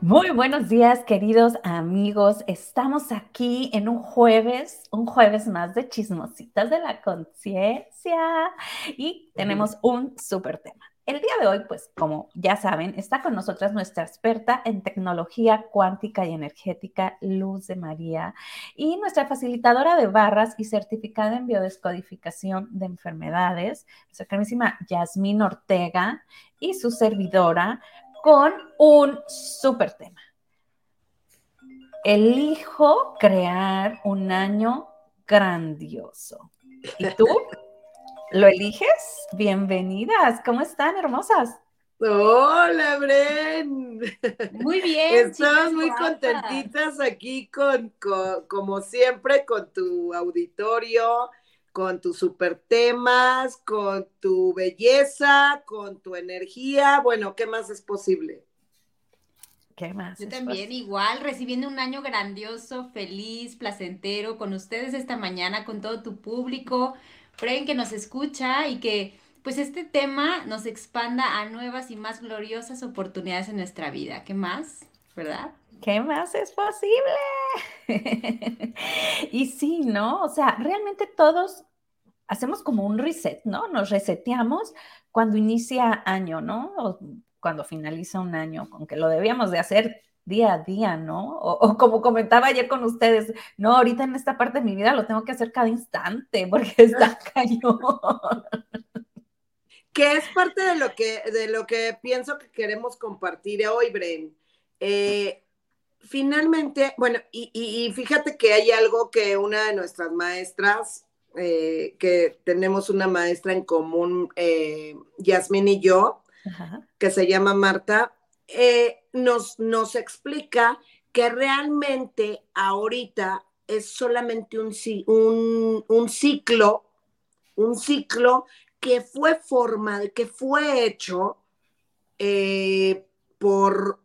Muy buenos días, queridos amigos. Estamos aquí en un jueves más de Chismositas de la Conciencia y tenemos un súper tema. El día de hoy, pues, como ya saben, está con nosotras nuestra experta en tecnología cuántica y energética, Luz de María, y nuestra facilitadora de barras y certificada en biodescodificación de enfermedades, nuestra queridísima Yasmín Ortega, y su servidora, con un súper tema. Elijo crear un año grandioso. ¿Y tú? ¿Lo eliges? Bienvenidas. ¿Cómo están, hermosas? Hola, Bren. Muy bien. Estamos muy contentitas aquí con como siempre, con tu auditorio, con tus super temas, con tu belleza, con tu energía. Bueno, ¿qué más es posible? ¿Qué más? Yo también, igual, recibiendo un año grandioso, feliz, placentero, con ustedes esta mañana, con todo tu público, Fren, que nos escucha y que, pues, este tema nos expanda a nuevas y más gloriosas oportunidades en nuestra vida. ¿Qué más? ¿Verdad? ¿Qué más es posible? Y sí, ¿no? O sea, realmente todos hacemos como un reset, ¿no? Nos reseteamos cuando inicia año, ¿no? O cuando finaliza un año, aunque lo debíamos de hacer día a día, ¿no? O como comentaba ayer con ustedes, no, ahorita en esta parte de mi vida lo tengo que hacer cada instante porque está cañón. Que es parte de lo que pienso que queremos compartir hoy, Bren. Finalmente, bueno, y fíjate que hay algo que una de nuestras maestras, que tenemos una maestra en común, Yasmín y yo, ajá, que se llama Marta, nos explica que realmente ahorita es solamente un ciclo que fue formado, que fue hecho por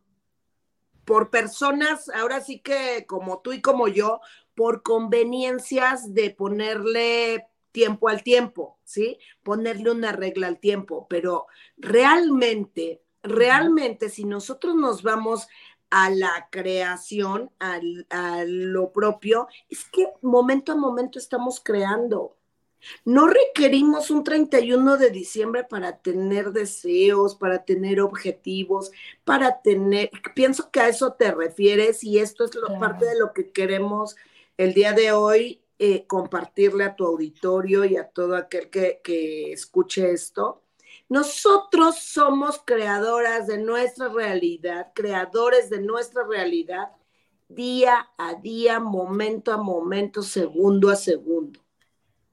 personas, ahora sí que como tú y como yo, por conveniencias de ponerle tiempo al tiempo, ¿sí? Ponerle una regla al tiempo, pero realmente, si nosotros nos vamos a la creación, a lo propio, es que momento a momento estamos creando. No requerimos un 31 de diciembre para tener deseos, para tener objetivos, para tener... Pienso que a eso te refieres y esto es parte de lo que queremos el día de hoy compartirle a tu auditorio y a todo aquel que escuche esto. Nosotros somos creadoras de nuestra realidad, creadores de nuestra realidad, día a día, momento a momento, segundo a segundo.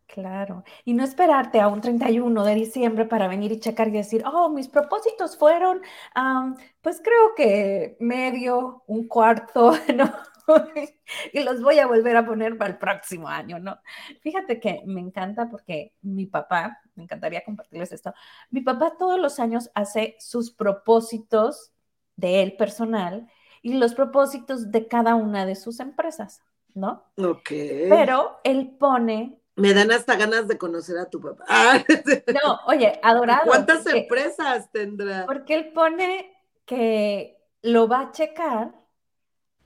Claro, y no esperarte a un 31 de diciembre para venir y checar y decir, oh, mis propósitos fueron, pues creo que medio, un cuarto, ¿no? Y los voy a volver a poner para el próximo año, ¿no? Fíjate que me encanta porque mi papá, me encantaría compartirles esto, mi papá todos los años hace sus propósitos de él personal y los propósitos de cada una de sus empresas, ¿no? Ok. Pero él pone... Me dan hasta ganas de conocer a tu papá. Ah. No, oye, adorado. ¿Cuántas empresas tendrá? Porque él pone que lo va a checar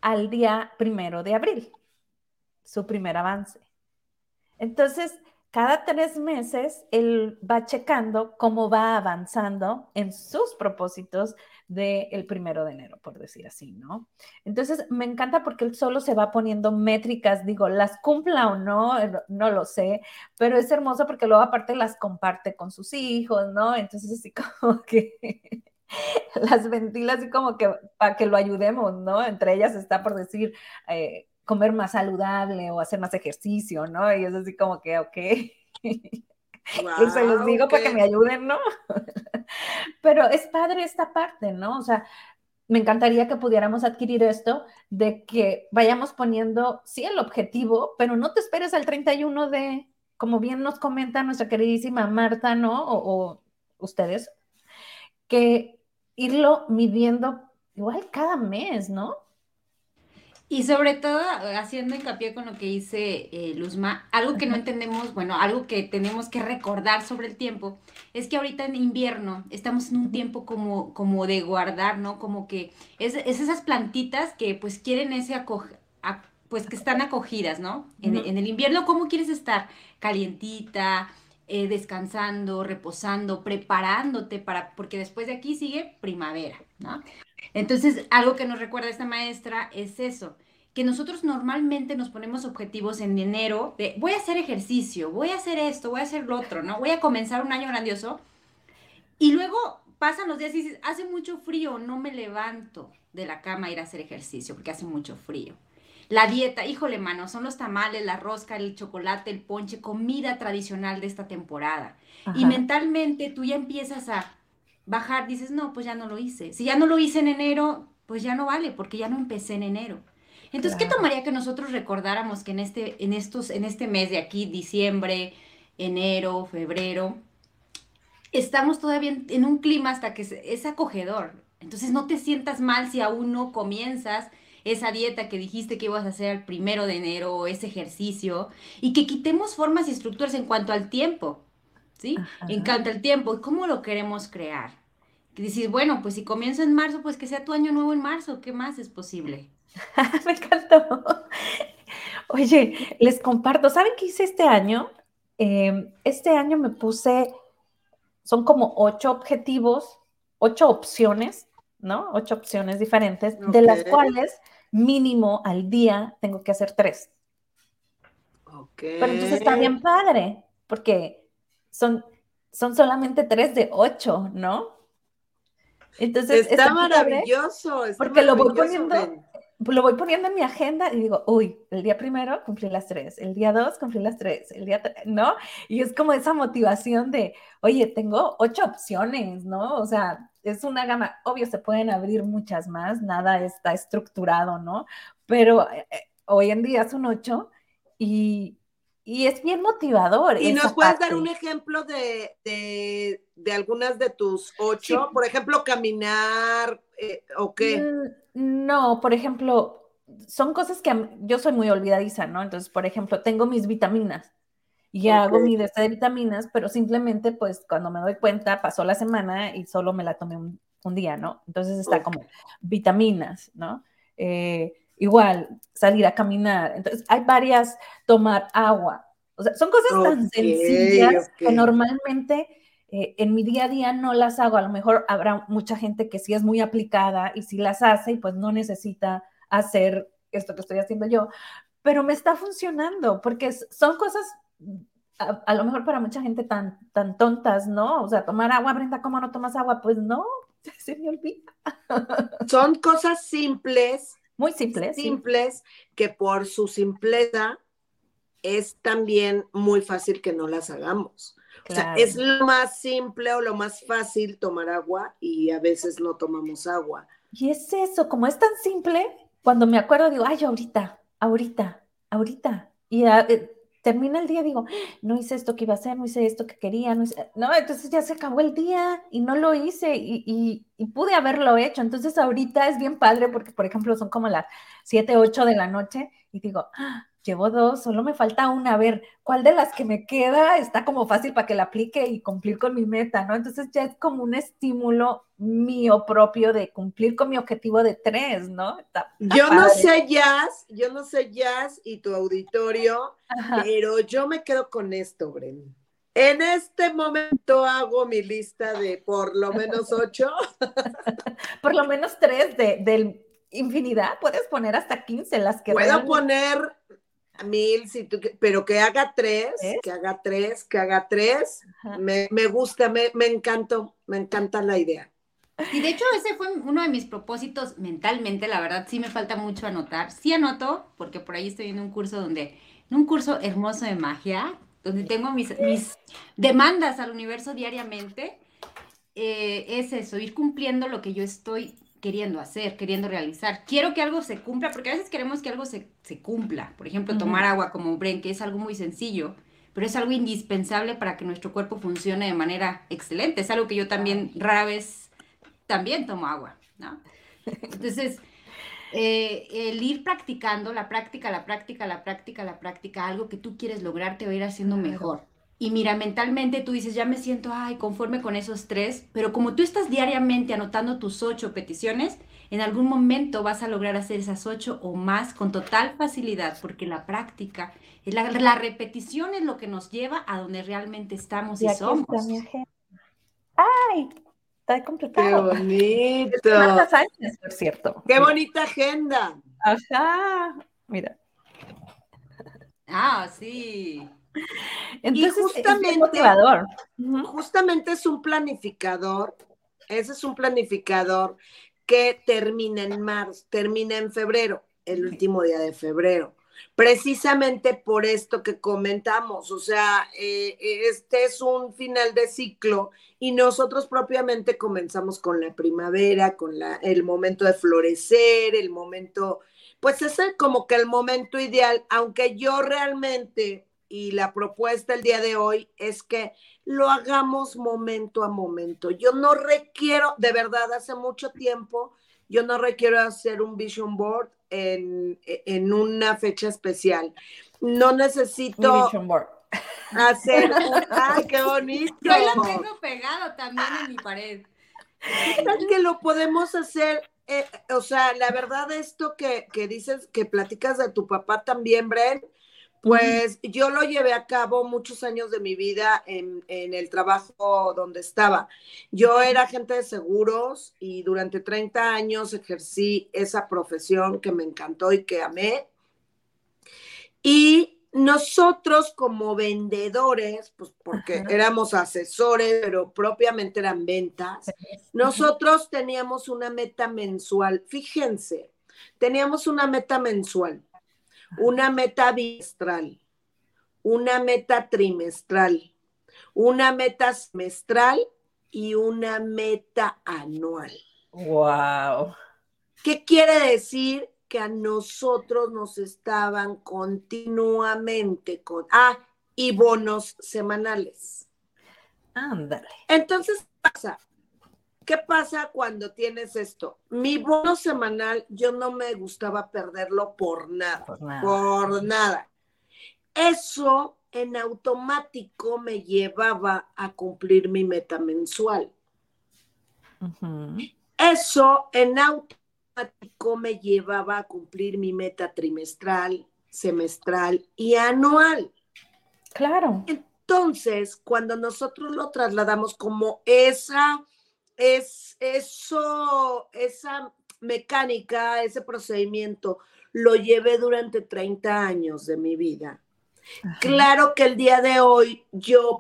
al día 1 de abril, su primer avance. Entonces, cada 3 meses, él va checando cómo va avanzando en sus propósitos del 1 de enero, por decir así, ¿no? Entonces, me encanta porque él solo se va poniendo métricas, digo, las cumpla o no, no lo sé, pero es hermoso porque luego aparte las comparte con sus hijos, ¿no? Entonces, así como que las ventila así como que para que lo ayudemos, ¿no? Entre ellas está, por decir, comer más saludable o hacer más ejercicio, ¿no? Y es así como que, ok. Wow, y se los digo okay, para que me ayuden, ¿no? Pero es padre esta parte, ¿no? O sea, me encantaría que pudiéramos adquirir esto de que vayamos poniendo, sí, el objetivo, pero no te esperes al 31 de, como bien nos comenta nuestra queridísima Marta, ¿no? O ustedes, que irlo midiendo igual cada mes, ¿no? Y sobre todo, haciendo hincapié con lo que dice Luzma, algo que no entendemos, bueno, algo que tenemos que recordar sobre el tiempo, es que ahorita en invierno estamos en un tiempo como de guardar, ¿no? Como que es esas plantitas que pues quieren ese pues que están acogidas, ¿no? En el invierno, ¿cómo quieres estar? Calientita, descansando, reposando, preparándote porque después de aquí sigue primavera, ¿no? Entonces, algo que nos recuerda esta maestra es eso, que nosotros normalmente nos ponemos objetivos en enero de voy a hacer ejercicio, voy a hacer esto, voy a hacer lo otro, ¿no? Voy a comenzar un año grandioso. Y luego pasan los días y dices, hace mucho frío, no me levanto de la cama a ir a hacer ejercicio porque hace mucho frío. La dieta, híjole, mano, son los tamales, la rosca, el chocolate, el ponche, comida tradicional de esta temporada. Ajá. Y mentalmente tú ya empiezas a bajar, dices, no, pues ya no lo hice. Si ya no lo hice en enero, pues ya no vale, porque ya no empecé en enero. Entonces, claro. ¿Qué tomaría que nosotros recordáramos que en este mes de aquí, diciembre, enero, febrero, estamos todavía en un clima hasta que es acogedor? Entonces, no te sientas mal si aún no comienzas esa dieta que dijiste que ibas a hacer el 1 de enero, o ese ejercicio, y que quitemos formas y estructuras en cuanto al tiempo, ¿sí? Ajá. En cuanto al tiempo, ¿cómo lo queremos crear? Que decís, bueno, pues si comienzo en marzo, pues que sea tu año nuevo en marzo, ¿qué más es posible? Me encantó. Oye, les comparto, ¿saben qué hice este año? Este año me puse, son como 8 objetivos, 8 opciones, ¿no? 8 opciones diferentes, okay, de las cuales mínimo al día tengo que hacer 3. Okay. Pero entonces está bien padre, porque son solamente 3 de 8, ¿no? Entonces está maravilloso. Está porque maravilloso, lo voy poniendo en mi agenda y digo, uy, el día primero cumplí las 3, el día 2 cumplí las 3, el día 3, ¿no? Y es como esa motivación de, oye, tengo 8 opciones, ¿no? O sea, es una gama, obvio se pueden abrir muchas más, nada está estructurado, ¿no? Pero hoy en día son 8 y es bien motivador. ¿Y nos puedes dar un ejemplo de algunas de tus 8? Sí. Por ejemplo, caminar, ¿o qué? No, por ejemplo, son cosas que yo soy muy olvidadiza, ¿no? Entonces, por ejemplo, tengo mis vitaminas. Y okay, hago mi de vitaminas, pero simplemente, pues, cuando me doy cuenta, pasó la semana y solo me la tomé un día, ¿no? Entonces está okay, como vitaminas, ¿no? Igual, salir a caminar. Entonces, hay varias, tomar agua. O sea, son cosas okay, tan sencillas okay, que normalmente en mi día a día no las hago. A lo mejor habrá mucha gente que sí es muy aplicada y sí las hace y pues no necesita hacer esto que estoy haciendo yo. Pero me está funcionando porque son cosas... A lo mejor para mucha gente tan tontas, ¿no? O sea, tomar agua, Brenda, ¿cómo no tomas agua? Pues no, se me olvida. Son cosas simples. Muy simples. Simples, sí, que por su simpleza es también muy fácil que no las hagamos. Claro. O sea, es lo más simple o lo más fácil tomar agua y a veces no tomamos agua. Y es eso, como es tan simple, cuando me acuerdo digo, ay, ahorita. Y termina el día, digo, no hice esto que iba a hacer, no hice esto que quería, no hice... No, entonces ya se acabó el día y no lo hice y pude haberlo hecho. Entonces ahorita es bien padre porque, por ejemplo, son como las 7, 8 de la noche y digo, llevo 2, solo me falta una. A ver, ¿cuál de las que me queda está como fácil para que la aplique y cumplir con mi meta, no? Entonces ya es como un estímulo mío propio de cumplir con mi objetivo de 3, ¿no? Está yo padre. Yo no sé jazz y tu auditorio, ajá, pero yo me quedo con esto, Bren. En este momento hago mi lista de por lo menos 8. Por lo menos 3 de infinidad. Puedes poner hasta 15 las que... Puedo poner... 1000, si tú, pero que haga 3, ¿eh? que haga tres, me gusta, me encantó, me encanta la idea. Y de hecho ese fue uno de mis propósitos mentalmente, la verdad sí me falta mucho anotar, sí anoto, porque por ahí estoy en un curso hermoso de magia, donde tengo mis demandas al universo diariamente, es eso, ir cumpliendo lo que yo estoy queriendo hacer, queriendo realizar. Quiero que algo se cumpla, porque a veces queremos que algo se cumpla. Por ejemplo, tomar agua como Bren, que es algo muy sencillo, pero es algo indispensable para que nuestro cuerpo funcione de manera excelente. Es algo que yo también, rara vez, también tomo agua, ¿no? Entonces, el ir practicando, la práctica, algo que tú quieres lograr te va a ir haciendo mejor. Y mira, mentalmente tú dices, ya me siento, conforme con esos 3, pero como tú estás diariamente anotando tus 8 peticiones, en algún momento vas a lograr hacer esas 8 o más con total facilidad, porque la práctica, la repetición es lo que nos lleva a donde realmente estamos y somos. ¡Ay! Está completado. ¡Qué bonito! Marta Sánchez, por cierto. ¡Qué bonita agenda! Ajá, mira. Ah, sí. Entonces, y justamente, es motivador. Justamente es un planificador, ese es un planificador que termina en marzo, termina en febrero, el último día de febrero, precisamente por esto que comentamos, o sea, este es un final de ciclo y nosotros propiamente comenzamos con la primavera, con el momento de florecer, el momento, pues es como que el momento ideal, aunque yo realmente... Y la propuesta el día de hoy es que lo hagamos momento a momento. Yo no requiero, de verdad, hace mucho tiempo, yo no requiero hacer un vision board en una fecha especial. No necesito... Un vision board. Hacer... ¡Ay, qué bonito! Yo lo tengo pegado también en mi pared. Es que lo podemos hacer... o sea, la verdad, esto que dices, que platicas de tu papá también, Bren, pues yo lo llevé a cabo muchos años de mi vida en el trabajo donde estaba. Yo era agente de seguros y durante 30 años ejercí esa profesión que me encantó y que amé. Y nosotros como vendedores, pues porque éramos asesores, pero propiamente eran ventas, nosotros teníamos una meta mensual. Fíjense, teníamos una meta mensual. Una meta bimestral, una meta trimestral, una meta semestral y una meta anual. ¡Wow! ¿Qué quiere decir? Que a nosotros nos estaban continuamente con... y bonos semanales. Ándale. Entonces, ¿qué pasa? ¿Qué pasa cuando tienes esto? Mi bono semanal, yo no me gustaba perderlo por nada. Eso en automático me llevaba a cumplir mi meta mensual. Uh-huh. Eso en automático me llevaba a cumplir mi meta trimestral, semestral y anual. Claro. Entonces, cuando nosotros lo trasladamos como esa mecánica, ese procedimiento, lo llevé durante 30 años de mi vida. Ajá. Claro que el día de hoy,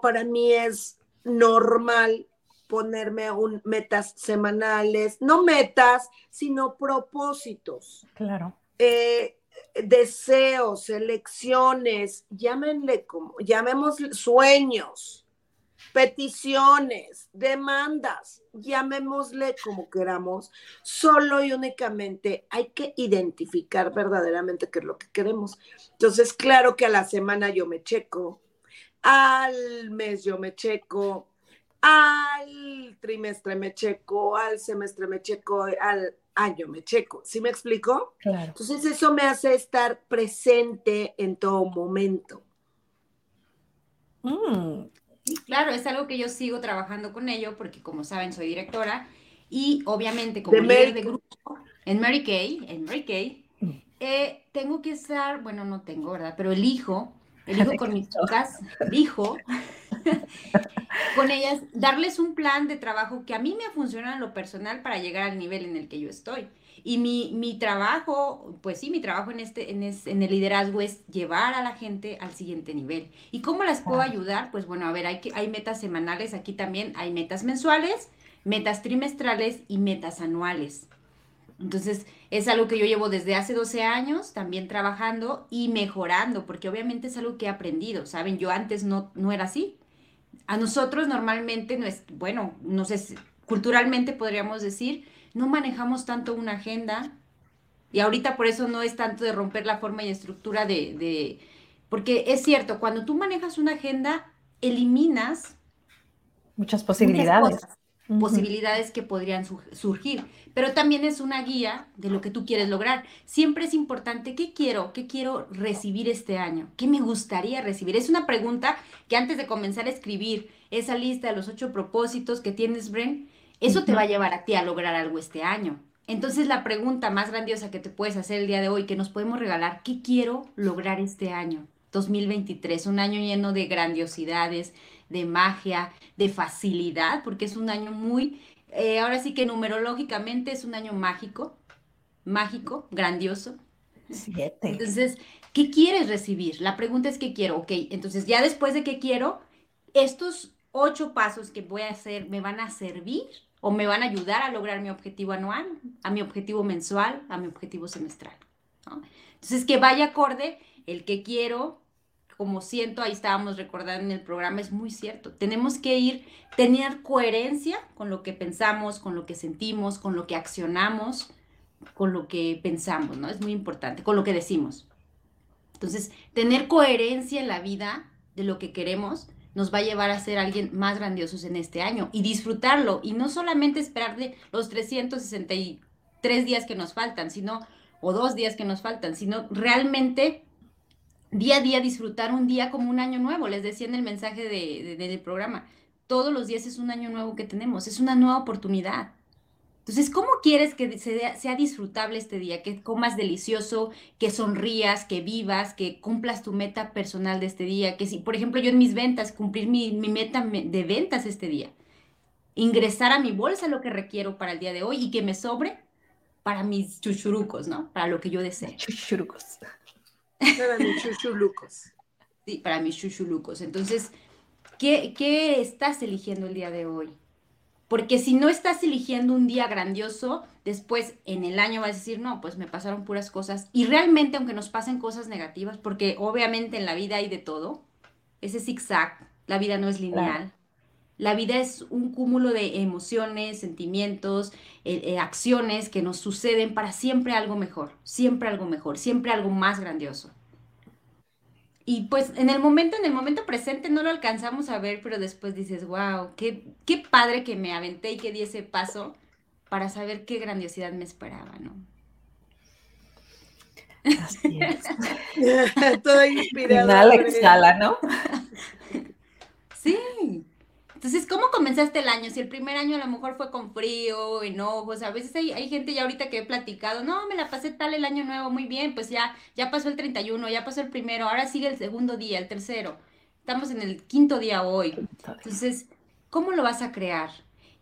para mí es normal ponerme metas semanales, no metas, sino propósitos. Claro. Deseos, elecciones, llamemos sueños. Peticiones, demandas, llamémosle como queramos, solo y únicamente hay que identificar verdaderamente qué es lo que queremos. Entonces, claro que a la semana yo me checo, al mes yo me checo, al trimestre me checo, al semestre me checo, al año me checo. ¿Sí me explico? Claro. Entonces, eso me hace estar presente en todo momento. Claro, es algo que yo sigo trabajando con ello porque, como saben, soy directora y obviamente como líder de grupo en Mary Kay, tengo que estar, bueno, no tengo, ¿verdad? Pero elijo con mis chicas, con ellas, darles un plan de trabajo que a mí me ha funcionado en lo personal para llegar al nivel en el que yo estoy. Y mi trabajo, pues sí, en el liderazgo es llevar a la gente al siguiente nivel. ¿Y cómo las puedo ayudar? Pues bueno, a ver, hay metas semanales, aquí también hay metas mensuales, metas trimestrales y metas anuales. Entonces, es algo que yo llevo desde hace 12 años también trabajando y mejorando, porque obviamente es algo que he aprendido, ¿saben? Yo antes no era así. A nosotros normalmente, no es, bueno, no sé, culturalmente podríamos decir... no manejamos tanto una agenda, y ahorita por eso no es tanto de romper la forma y estructura de porque es cierto, cuando tú manejas una agenda, eliminas muchas posibilidades. Muchas cosas, posibilidades que podrían surgir, pero también es una guía de lo que tú quieres lograr. Siempre es importante, ¿qué quiero recibir este año? ¿Qué me gustaría recibir? Es una pregunta que antes de comenzar a escribir esa lista de los 8 propósitos que tienes, Bren, eso te va a llevar a ti a lograr algo este año. Entonces, la pregunta más grandiosa que te puedes hacer el día de hoy, que nos podemos regalar, ¿qué quiero lograr este año? 2023, un año lleno de grandiosidades, de magia, de facilidad, porque es un año muy, ahora sí que numerológicamente es un año mágico, grandioso. 7. Entonces, ¿qué quieres recibir? La pregunta es ¿qué quiero? Ok, entonces ya después de ¿qué quiero? Estos 8 pasos que voy a hacer, ¿me van a servir o me van a ayudar a lograr mi objetivo anual, a mi objetivo mensual, a mi objetivo semestral? ¿No? Entonces, que vaya acorde el que quiero, como siento, ahí estábamos recordando en el programa, es muy cierto. Tenemos que tener coherencia con lo que pensamos, con lo que sentimos, con lo que accionamos, con lo que pensamos, ¿no? Es muy importante, con lo que decimos. Entonces, tener coherencia en la vida de lo que queremos nos va a llevar a ser alguien más grandiosos en este año y disfrutarlo. Y no solamente esperar de los 363 días que nos faltan, sino, o 2 días que nos faltan, sino realmente día a día disfrutar un día como un año nuevo. Les decía en el mensaje del programa, todos los días es un año nuevo que tenemos, es una nueva oportunidad. Entonces, ¿cómo quieres que sea disfrutable este día? Que comas delicioso, que sonrías, que vivas, que cumplas tu meta personal de este día. Que si, por ejemplo, yo en mis ventas, cumplir mi meta de ventas este día. Ingresar a mi bolsa lo que requiero para el día de hoy y que me sobre para mis chuchurucos, ¿no? Para lo que yo deseo. Chuchurucos. Para mis chuchulucos. Sí, para mis chuchulucos. Entonces, ¿qué estás eligiendo el día de hoy? Porque si no estás eligiendo un día grandioso, después en el año vas a decir, no, pues me pasaron puras cosas. Y realmente, aunque nos pasen cosas negativas, porque obviamente en la vida hay de todo, ese zigzag, la vida no es lineal. La vida es un cúmulo de emociones, sentimientos, acciones que nos suceden para siempre algo mejor, siempre algo mejor, siempre algo más grandioso. Y pues en el momento presente no lo alcanzamos a ver, pero después dices, wow, qué padre que me aventé y que di ese paso para saber qué grandiosidad me esperaba, ¿no? Así es. Todo inspirado. Final exhala, ¿no? Sí. Entonces, ¿cómo comenzaste el año? Si el primer año a lo mejor fue con frío, enojos, a veces hay gente ya ahorita que he platicado, no, me la pasé tal el año nuevo, muy bien, pues ya pasó el 31, ya pasó el primero, ahora sigue el segundo día, el tercero, estamos en el 5.º día hoy. Entonces, ¿cómo lo vas a crear?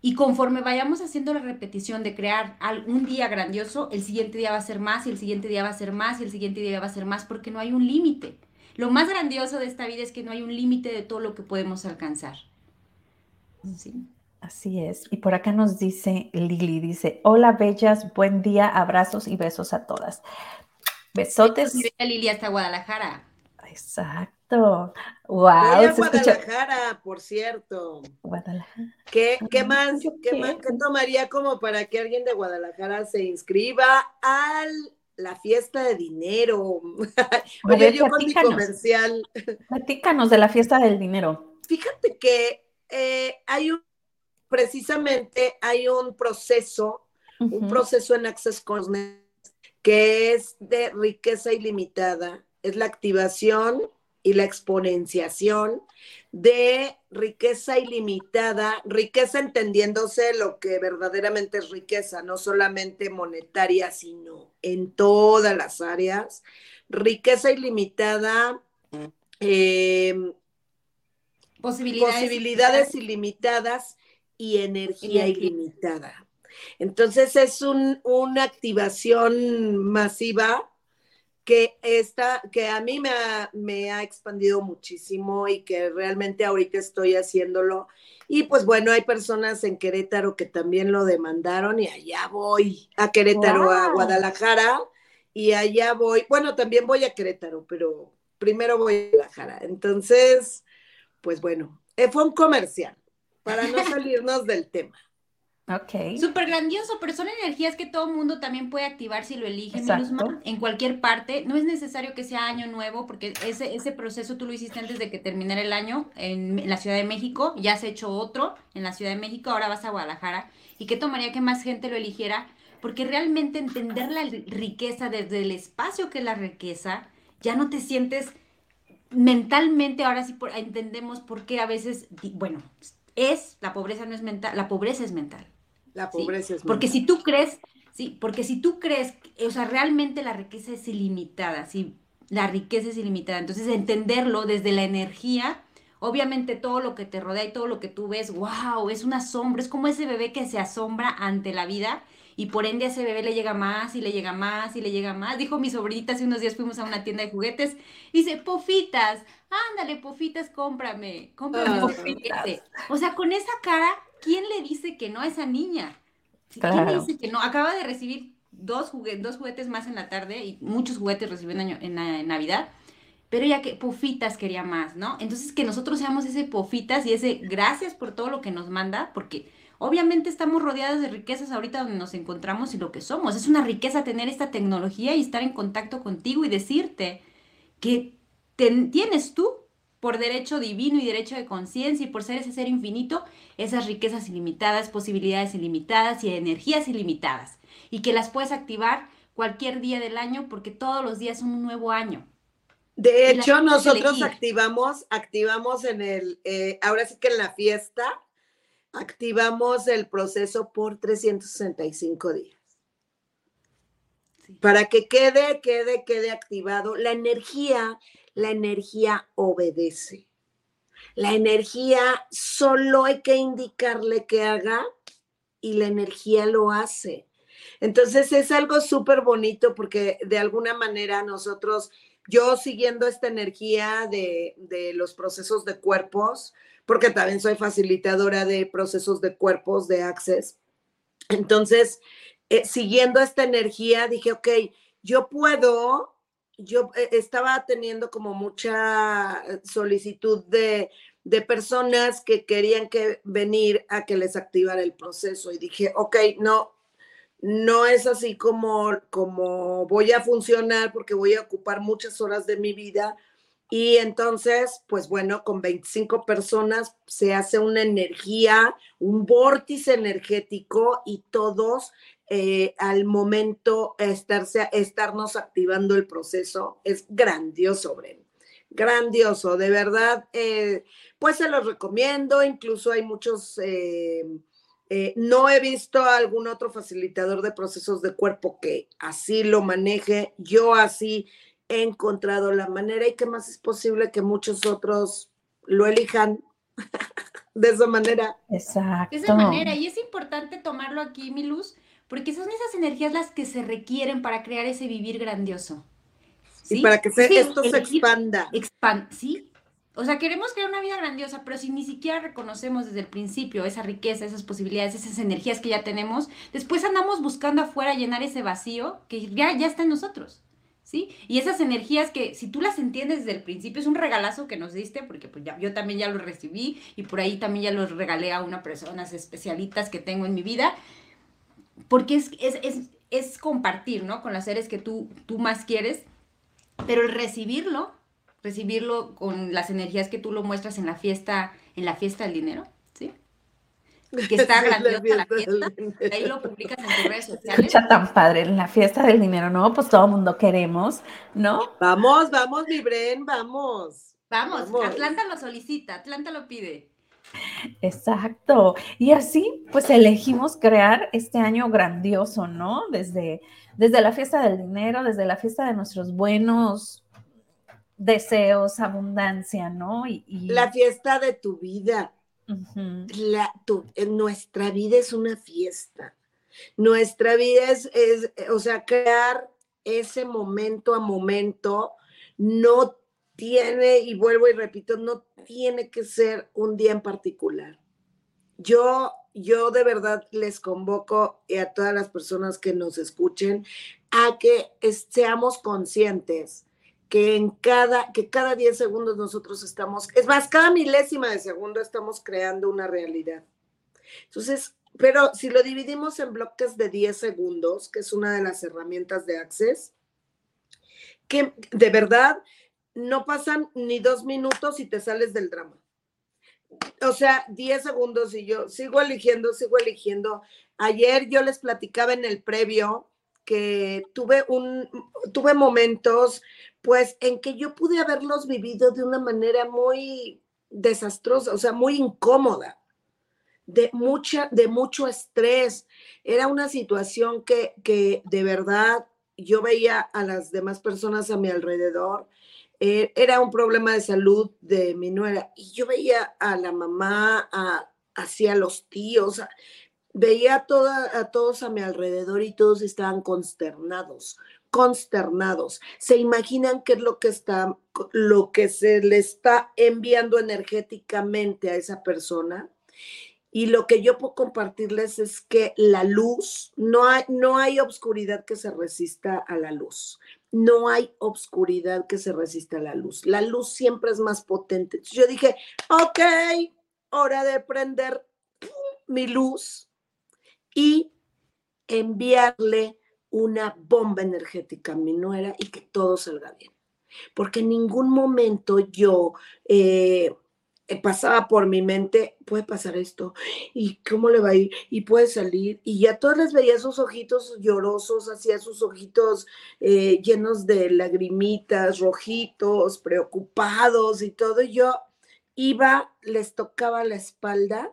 Y conforme vayamos haciendo la repetición de crear un día grandioso, el siguiente día va a ser más, y el siguiente día va a ser más, y el siguiente día va a ser más, porque no hay un límite. Lo más grandioso de esta vida es que no hay un límite de todo lo que podemos alcanzar. Sí. Así es. Y por acá nos dice Lili, dice, hola bellas, buen día, abrazos y besos a todas. Besotes. Lili hasta Guadalajara. Exacto. Wow. Guadalajara, por cierto. Guadalajara. ¿Qué más que tomaría como para que alguien de Guadalajara se inscriba a la fiesta de dinero? Oye, yo con mi comercial. Platícanos de la fiesta del dinero. Fíjate que hay un proceso, un proceso en Access Consciousness que es de riqueza ilimitada, es la activación y la exponenciación de riqueza ilimitada, riqueza entendiéndose lo que verdaderamente es riqueza, no solamente monetaria, sino en todas las áreas, riqueza ilimitada, Posibilidades ilimitadas y energía ilimitada. Entonces es una activación masiva que a mí me ha expandido muchísimo y que realmente ahorita estoy haciéndolo. Y pues bueno, hay personas en Querétaro que también lo demandaron y allá voy a Querétaro, wow. A Guadalajara y allá voy. Bueno, también voy a Querétaro, pero primero voy a Guadalajara. Entonces... Pues bueno, fue un comercial, para no salirnos del tema. Ok. Súper grandioso, pero son energías que todo mundo también puede activar si lo elige, Milusma, en cualquier parte. No es necesario que sea año nuevo, porque ese proceso tú lo hiciste antes de que terminara el año en la Ciudad de México. Ya has hecho otro en la Ciudad de México, ahora vas a Guadalajara. ¿Y qué tomaría que más gente lo eligiera? Porque realmente entender la riqueza desde el espacio que es la riqueza, ya no te sientes mentalmente, ahora sí entendemos por qué a veces, bueno, la pobreza no es mental, la pobreza es mental. La pobreza, ¿sí? Es mental. Porque si tú crees, sí, porque si tú crees, o sea, realmente la riqueza es ilimitada, sí, la riqueza es ilimitada. Entonces, entenderlo desde la energía, obviamente todo lo que te rodea y todo lo que tú ves, wow, es un asombro, es como ese bebé que se asombra ante la vida. Y por ende a ese bebé le llega más, y le llega más, y le llega más. Dijo mi sobrinita, hace unos días fuimos a una tienda de juguetes. Dice, Pofitas, ándale, Pofitas, cómprame ese juguete. O sea, con esa cara, ¿quién le dice que no a esa niña? Claro. ¿Quién le dice que no? Acaba de recibir dos juguetes más en la tarde, y muchos juguetes recibió en Navidad. Pero ya que Pofitas quería más, ¿no? Entonces, que nosotros seamos ese Pofitas y ese gracias por todo lo que nos manda, porque... Obviamente estamos rodeadas de riquezas ahorita donde nos encontramos y lo que somos. Es una riqueza tener esta tecnología y estar en contacto contigo y decirte que tienes tú, por derecho divino y derecho de conciencia y por ser ese ser infinito, esas riquezas ilimitadas, posibilidades ilimitadas y energías ilimitadas. Y que las puedes activar cualquier día del año porque todos los días son un nuevo año. De hecho, nosotros activamos en el, ahora sí que en la fiesta, activamos el proceso por 365 días. Sí. Para que quede activado. La energía obedece. La energía solo hay que indicarle que haga y la energía lo hace. Entonces es algo súper bonito porque de alguna manera nosotros, yo siguiendo esta energía de los procesos de cuerpos, porque también soy facilitadora de procesos de cuerpos, de Access. Entonces, siguiendo esta energía, dije, ok, yo estaba teniendo como mucha solicitud de personas que querían que venir a que les activara el proceso. Y dije, ok, no es así como voy a funcionar porque voy a ocupar muchas horas de mi vida. Y entonces, pues bueno, con 25 personas se hace una energía, un vórtice energético y todos al momento estarnos activando el proceso. Es grandioso, Bren. Grandioso, de verdad. Pues se los recomiendo. Incluso hay muchos, no he visto a algún otro facilitador de procesos de cuerpo que así lo maneje. Yo así he encontrado la manera y que más es posible que muchos otros lo elijan de esa manera. Exacto. De esa manera, y es importante tomarlo aquí, mi Luz, porque son esas energías las que se requieren para crear ese vivir grandioso. ¿Sí? Y para que esto se expanda. Sí. O sea, queremos crear una vida grandiosa, pero si ni siquiera reconocemos desde el principio esa riqueza, esas posibilidades, esas energías que ya tenemos, después andamos buscando afuera llenar ese vacío que ya está en nosotros. ¿Sí? Y esas energías que si tú las entiendes desde el principio, es un regalazo que nos diste, porque pues yo también ya lo recibí y por ahí también ya los regalé a una personas especialistas que tengo en mi vida, porque es compartir, ¿no? Con los seres que tú más quieres, pero el recibirlo con las energías que tú lo muestras en la fiesta del dinero, ¿sí? Que está grandiosa la fiesta, de ahí lo publicas en tus redes sociales. Escucha tan padre, en la fiesta del dinero, ¿no? Pues todo el mundo queremos, ¿no? Vamos, mi Bren, vamos. Vamos, Atlanta lo solicita, Atlanta lo pide. Exacto, y así pues elegimos crear este año grandioso, ¿no? Desde la fiesta del dinero, desde la fiesta de nuestros buenos deseos, abundancia, ¿no? Y... La fiesta de tu vida. Uh-huh. Nuestra vida es una fiesta. Nuestra vida es, o sea, crear ese momento a momento no tiene, y vuelvo y repito, no tiene que ser un día en particular. Yo de verdad les convoco a todas las personas que nos escuchen a que seamos conscientes que cada 10 segundos nosotros estamos, es más, cada milésima de segundo estamos creando una realidad. Entonces, Pero si lo dividimos en bloques de 10 segundos, que es una de las herramientas de Access, que de verdad no pasan ni 2 minutos y te sales del drama. O sea, 10 segundos y yo sigo eligiendo, sigo eligiendo. Ayer yo les platicaba en el previo que tuve momentos, pues, en que yo pude haberlos vivido de una manera muy desastrosa, o sea, muy incómoda, de mucho estrés. Era una situación que de verdad yo veía a las demás personas a mi alrededor. Era un problema de salud de mi nuera y yo veía a la mamá, hacia los tíos, veía a todos a mi alrededor y todos estaban consternados. Se imaginan qué es lo que se le está enviando energéticamente a esa persona. Y lo que yo puedo compartirles es que la luz, no hay obscuridad que se resista a la luz. No hay obscuridad que se resista a la luz. La luz siempre es más potente. Yo dije, ok, hora de prender mi luz y enviarle una bomba energética a mi nuera y que todo salga bien. Porque en ningún momento yo... pasaba por mi mente, puede pasar esto, y cómo le va a ir, y puede salir, y ya todas las veía sus ojitos llorosos, hacía sus ojitos llenos de lagrimitas, rojitos, preocupados y todo, y yo iba, les tocaba la espalda,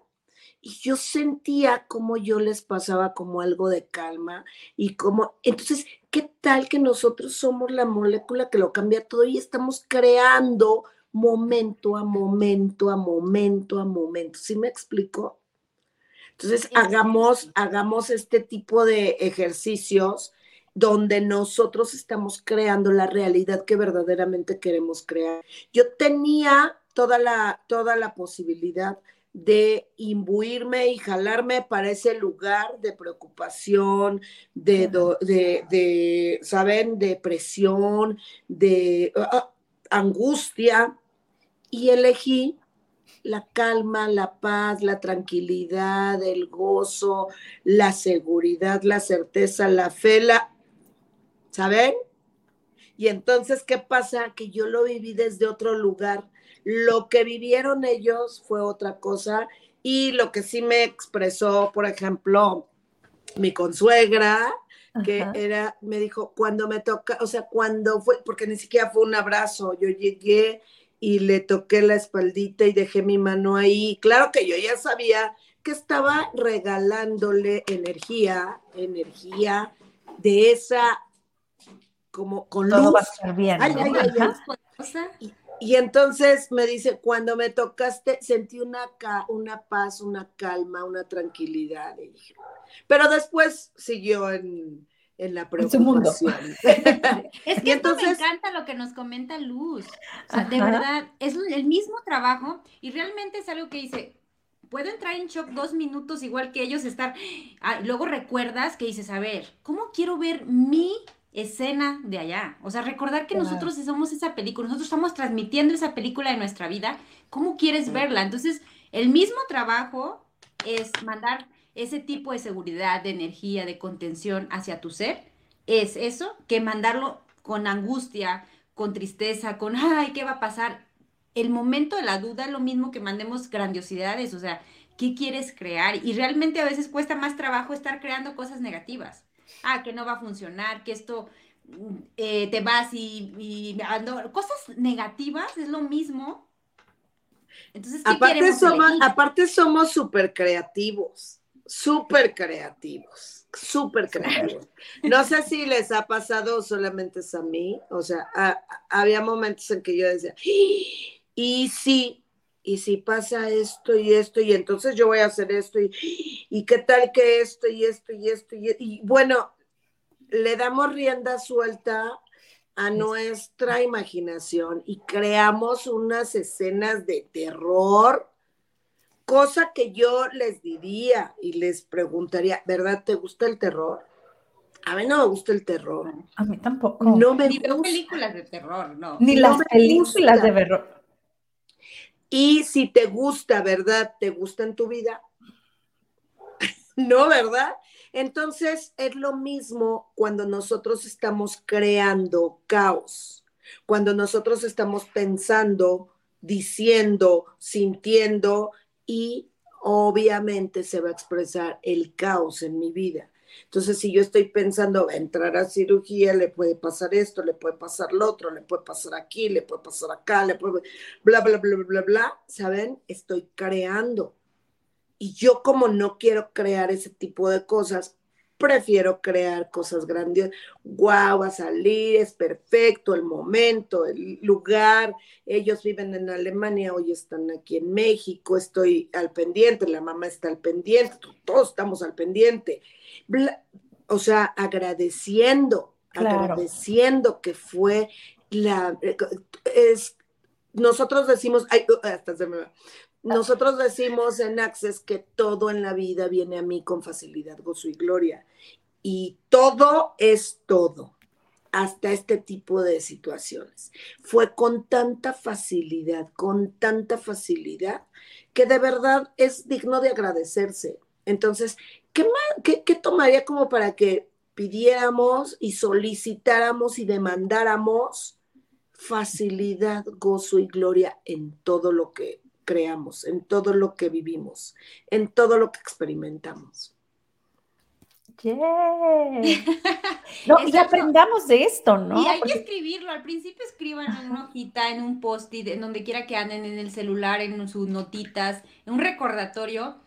y yo sentía como yo les pasaba como algo de calma, y como, entonces, ¿qué tal que nosotros somos la molécula que lo cambia todo y estamos creando momento a momento? ¿Sí me explico? Entonces, hagamos este tipo de ejercicios donde nosotros estamos creando la realidad que verdaderamente queremos crear. Yo tenía toda la posibilidad de imbuirme y jalarme para ese lugar de preocupación, de ¿saben? Depresión, de angustia. Y elegí la calma, la paz, la tranquilidad, el gozo, la seguridad, la certeza, la fe, ¿saben? Y entonces, ¿qué pasa? Que yo lo viví desde otro lugar. Lo que vivieron ellos fue otra cosa, y lo que sí me expresó, por ejemplo, mi consuegra, que ajá, era, me dijo, cuando me toca, o sea, cuando fue, porque ni siquiera fue un abrazo, yo llegué y le toqué la espaldita y dejé mi mano ahí. Claro que yo ya sabía que estaba regalándole energía de esa, como con todo luz. Va a estar bien, ¿no? Y entonces me dice, cuando me tocaste, sentí una paz, una calma, una tranquilidad. Y dije, pero después siguió en la preocupación. Es que entonces, esto me encanta lo que nos comenta Luz. O sea, de verdad, es el mismo trabajo y realmente es algo que dice... Puedo entrar en shock 2 minutos igual que ellos, luego recuerdas que dices, a ver, ¿cómo quiero ver mi escena de allá? O sea, recordar que nosotros somos esa película, nosotros estamos transmitiendo esa película de nuestra vida, ¿cómo quieres verla? Entonces, el mismo trabajo es mandar ese tipo de seguridad, de energía, de contención hacia tu ser, es eso, que mandarlo con angustia, con tristeza, con, ay, ¿qué va a pasar? El momento de la duda es lo mismo que mandemos grandiosidades, o sea, ¿qué quieres crear? Y realmente a veces cuesta más trabajo estar creando cosas negativas. Que no va a funcionar, que esto te vas y cosas negativas, es lo mismo. Entonces, ¿qué queremos elegir? Aparte somos súper creativos. No sé si les ha pasado, solamente es a mí, o sea, había momentos en que yo decía, y si pasa esto y esto, y entonces yo voy a hacer esto, y qué tal que esto y esto y esto, y bueno, le damos rienda suelta a nuestra imaginación y creamos unas escenas de terror, cosa que yo les diría y les preguntaría, ¿verdad? ¿Te gusta el terror? A mí no me gusta el terror. A mí tampoco. No me gusta. Ni las películas de terror, no. Ni las películas de terror. Y si te gusta, ¿verdad? ¿Te gusta en tu vida? ¿no? ¿Verdad? Entonces es lo mismo cuando nosotros estamos creando caos, cuando nosotros estamos pensando, diciendo, sintiendo, y obviamente se va a expresar el caos en mi vida. Entonces, si yo estoy pensando entrar a cirugía, le puede pasar esto, le puede pasar lo otro, le puede pasar aquí, le puede pasar acá, le puede bla, bla, bla, bla, bla, bla, ¿saben? Estoy creando. Y yo, como no quiero crear ese tipo de cosas, prefiero crear cosas grandiosas. ¡Guau! Va a salir, es perfecto el momento, el lugar. Ellos viven en Alemania, hoy están aquí en México, estoy al pendiente, la mamá está al pendiente, todos estamos al pendiente. O sea, agradeciendo, claro. Agradeciendo que fue la... nosotros decimos... Ay, hasta se me va. Nosotros decimos en Access que todo en la vida viene a mí con facilidad, gozo y gloria. Y todo es todo, hasta este tipo de situaciones. Fue con tanta facilidad, que de verdad es digno de agradecerse. Entonces, ¿qué tomaría como para que pidiéramos y solicitáramos y demandáramos facilidad, gozo y gloria en todo lo que creamos, en todo lo que vivimos, en todo lo que experimentamos? Yeah. No, y aprendamos de esto, ¿no? Y hay que escribirlo. Al principio escriban en una hojita, en un post-it, en donde quiera que anden, en el celular, en sus notitas, en un recordatorio,